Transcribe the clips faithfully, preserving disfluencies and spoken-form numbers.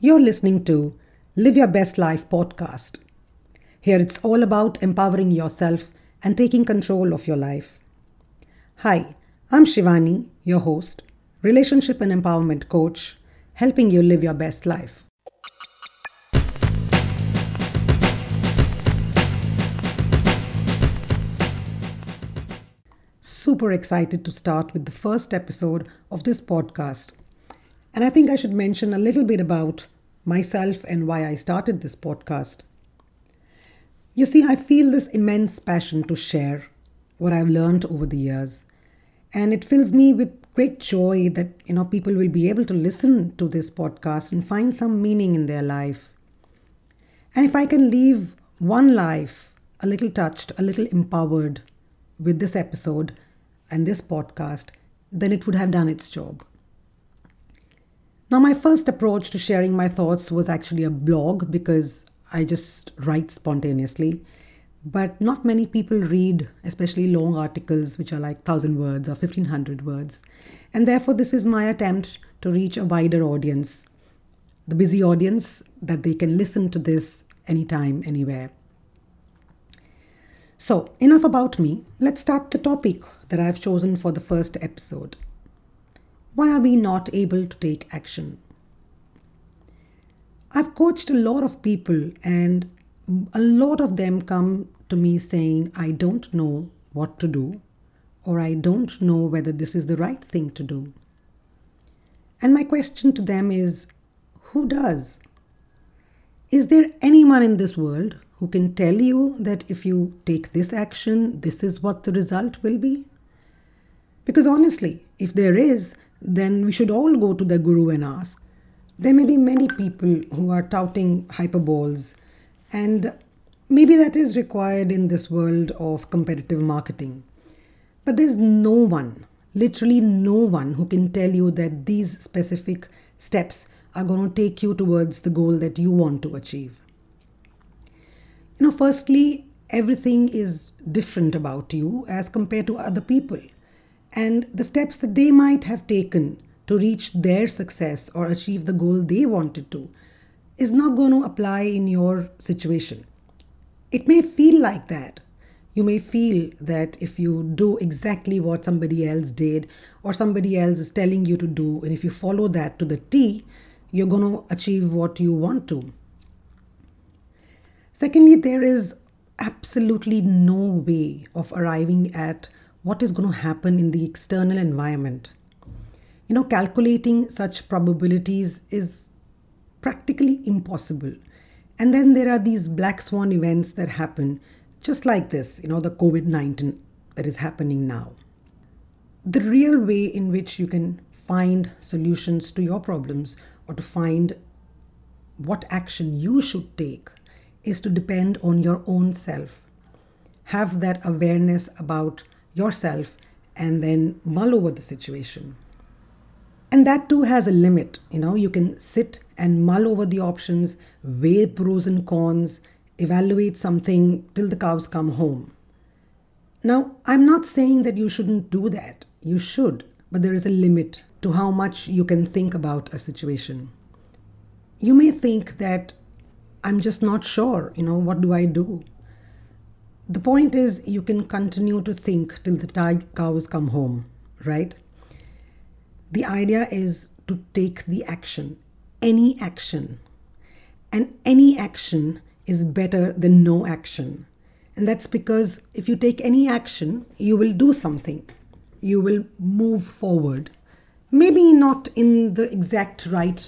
You're listening to Live Your Best Life podcast. Here it's all about empowering yourself and taking control of your life. Hi, I'm Shivani, your host, relationship and empowerment coach, helping you live your best life. Super excited to start with the first episode of this podcast. And I think I should mention a little bit about myself and why I started this podcast. You see, I feel this immense passion to share what I've learned over the years. And it fills me with great joy that, you know, people will be able to listen to this podcast and find some meaning in their life. And if I can leave one life a little touched, a little empowered with this episode and this podcast, then it would have done its job. Now, my first approach to sharing my thoughts was actually a blog because I just write spontaneously. But not many people read, especially long articles, which are like one thousand words or fifteen hundred words. And therefore, this is my attempt to reach a wider audience, the busy audience, that they can listen to this anytime, anywhere. So, enough about me. Let's start the topic that I've chosen for the first episode. Why are we not able to take action? I've coached a lot of people, and a lot of them come to me saying, I don't know what to do, or I don't know whether this is the right thing to do. And my question to them is, who does? Is there anyone in this world who can tell you that if you take this action, this is what the result will be? Because honestly, if there is, then we should all go to the guru and ask. There may be many people who are touting hyperboles, and maybe that is required in this world of competitive marketing. But there's no one, literally no one, who can tell you that these specific steps are going to take you towards the goal that you want to achieve. You know, firstly, everything is different about you as compared to other people, and the steps that they might have taken to reach their success or achieve the goal they wanted to is not going to apply in your situation. It may feel like that. You may feel that if you do exactly what somebody else did or somebody else is telling you to do, and if you follow that to the T, you're going to achieve what you want to. Secondly, there is absolutely no way of arriving at what is going to happen in the external environment. You know, calculating such probabilities is practically impossible. And then there are these black swan events that happen just like this, you know, the covid nineteen that is happening now. The real way in which you can find solutions to your problems or to find what action you should take is to depend on your own self. Have that awareness about yourself and then mull over the situation. And that too has a limit. You know, you can sit and mull over the options, weigh pros and cons, evaluate something till the cows come home. Now, I'm not saying that you shouldn't do that. You should, but there is a limit to how much you can think about a situation. You may think that I'm just not sure, you know, what do I do? The point is you can continue to think till the cows come home, right? The idea is to take the action, any action. And any action is better than no action. And that's because if you take any action, you will do something. You will move forward. Maybe not in the exact right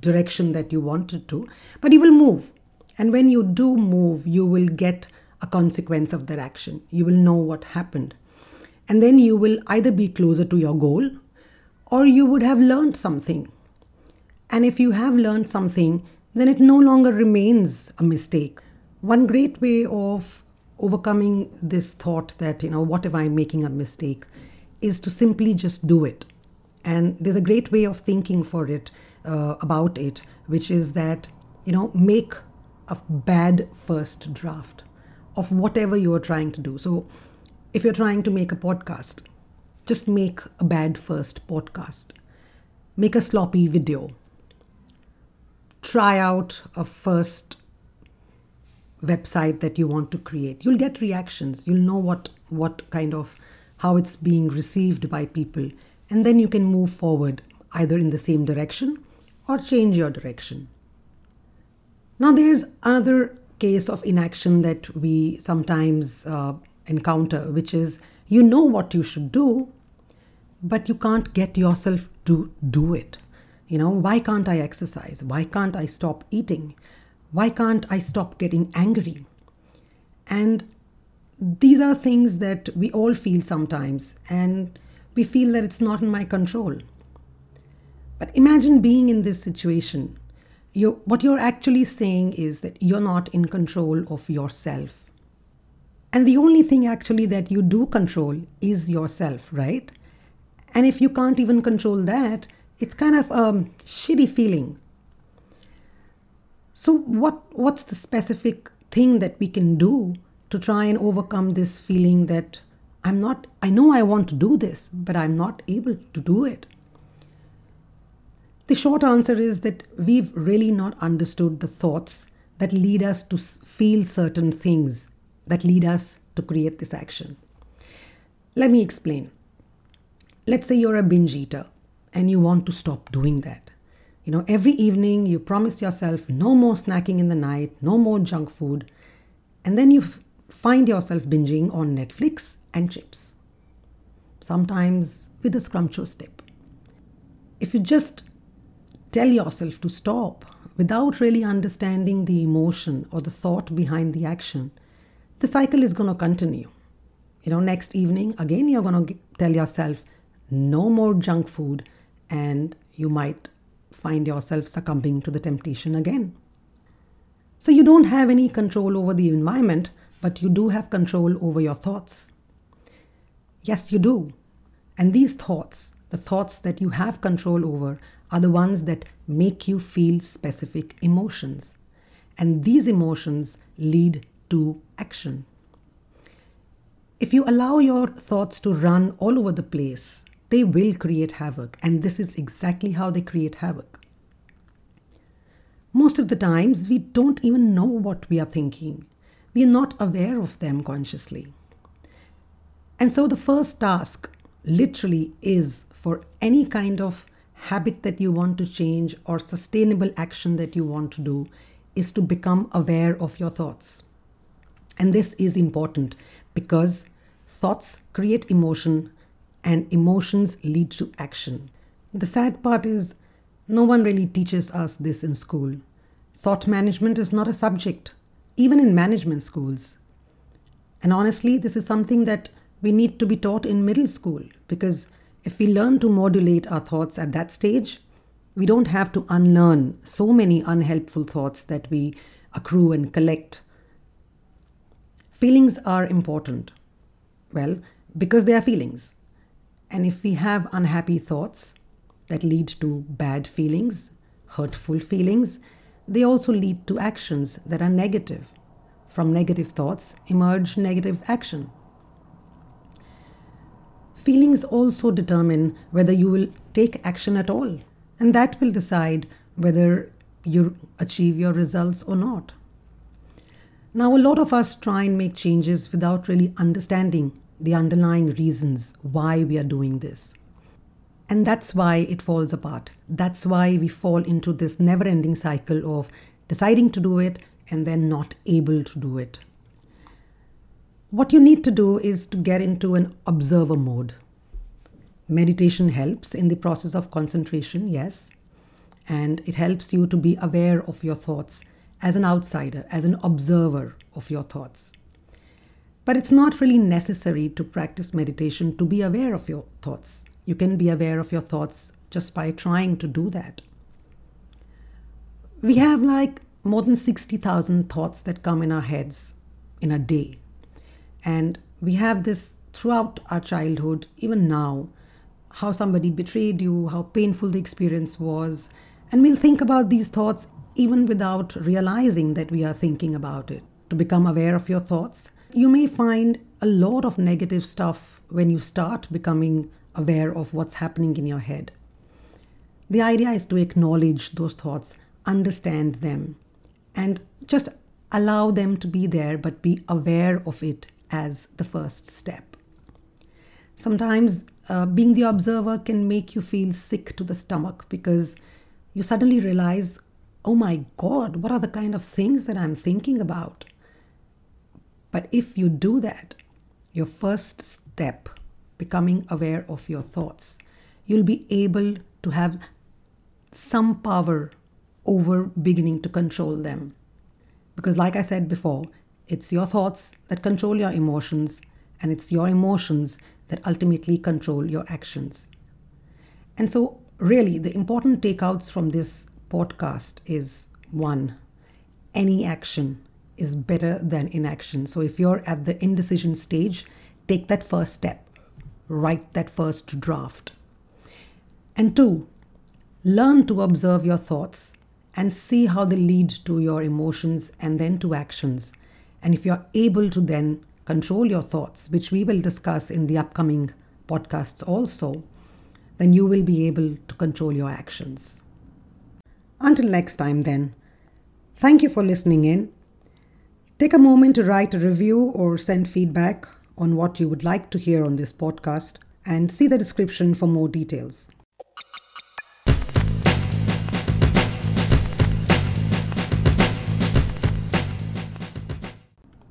direction that you wanted to, but you will move. And when you do move, you will get a consequence of that action. You will know what happened. And then you will either be closer to your goal or you would have learned something. And if you have learned something, then it no longer remains a mistake. One great way of overcoming this thought that, you know, what if I'm making a mistake, is to simply just do it. And there's a great way of thinking for it, uh, about it, which is that, you know, make a bad first draft of whatever you're trying to do. So if you're trying to make a podcast, just make a bad first podcast. Make a sloppy video. try out a first website that you want to create. You'll get reactions. You'll know what what kind of, how it's being received by people. And then you can move forward either in the same direction or change your direction. Now, there's another case of inaction that we sometimes uh, encounter, which is you know what you should do, but you can't get yourself to do it. You know, why can't I exercise? Why can't I stop eating? Why can't I stop getting angry? And these are things that we all feel sometimes, and we feel that it's not in my control. But imagine being in this situation. You're, what you're actually saying is that you're not in control of yourself. And the only thing actually that you do control is yourself, right? And if you can't even control that, it's kind of a shitty feeling. So what what's the specific thing that we can do to try and overcome this feeling that I'm not, I know I want to do this, but I'm not able to do it? The short answer is that we've really not understood the thoughts that lead us to feel certain things that lead us to create this action. Let me explain. Let's say you're a binge eater and you want to stop doing that. You know, every evening you promise yourself no more snacking in the night, no more junk food, and then you f- find yourself binging on Netflix and chips, sometimes with a scrumptious tip. If you just tell yourself to stop without really understanding the emotion or the thought behind the action, the cycle is going to continue. You know, next evening, again, you're going to tell yourself no more junk food, and you might find yourself succumbing to the temptation again. So you don't have any control over the environment, but you do have control over your thoughts. Yes, you do. And these thoughts, the thoughts that you have control over, are the ones that make you feel specific emotions. And these emotions lead to action. If you allow your thoughts to run all over the place, they will create havoc, and this is exactly how they create havoc. Most of the times, we don't even know what we are thinking. We are not aware of them consciously. And so the first task literally is, for any kind of habit that you want to change or sustainable action that you want to do, is to become aware of your thoughts. And this is important because thoughts create emotion, and emotions lead to action. The sad part is no one really teaches us this in school. Thought management is not a subject, even in management schools. And honestly, this is something that we need to be taught in middle school, because if we learn to modulate our thoughts at that stage, we don't have to unlearn so many unhelpful thoughts that we accrue and collect. Feelings are important. Well, because they are feelings. And if we have unhappy thoughts that lead to bad feelings, hurtful feelings, they also lead to actions that are negative. From negative thoughts emerge negative action. Feelings also determine whether you will take action at all, and that will decide whether you achieve your results or not. Now, a lot of us try and make changes without really understanding the underlying reasons why we are doing this. And that's why it falls apart. That's why we fall into this never-ending cycle of deciding to do it and then not able to do it. What you need to do is to get into an observer mode. Meditation helps in the process of concentration, yes. And it helps you to be aware of your thoughts as an outsider, as an observer of your thoughts. But it's not really necessary to practice meditation to be aware of your thoughts. You can be aware of your thoughts just by trying to do that. We have like more than sixty thousand thoughts that come in our heads in a day. And we have this throughout our childhood, even now, how somebody betrayed you, how painful the experience was. And we'll think about these thoughts even without realizing that we are thinking about it. To become aware of your thoughts, you may find a lot of negative stuff when you start becoming aware of what's happening in your head. The idea is to acknowledge those thoughts understand them and just allow them to be there, but be aware of it as the first step. Sometimes uh, being the observer can make you feel sick to the stomach, because you suddenly realize, oh my God, what are the kind of things that I'm thinking about? But if you do that, your first step, becoming aware of your thoughts, you'll be able to have some power over beginning to control them. Because like I said before, it's your thoughts that control your emotions, and it's your emotions that ultimately control your actions. And so really, the important takeouts from this podcast is, one, any action is better than inaction. So if you're at the indecision stage, take that first step, write that first draft. And two, learn to observe your thoughts and see how they lead to your emotions and then to actions. And if you're able to then control your thoughts, which we will discuss in the upcoming podcasts also, then you will be able to control your actions. Until next time then, thank you for listening in. Take a moment to write a review or send feedback on what you would like to hear on this podcast, and see the description for more details.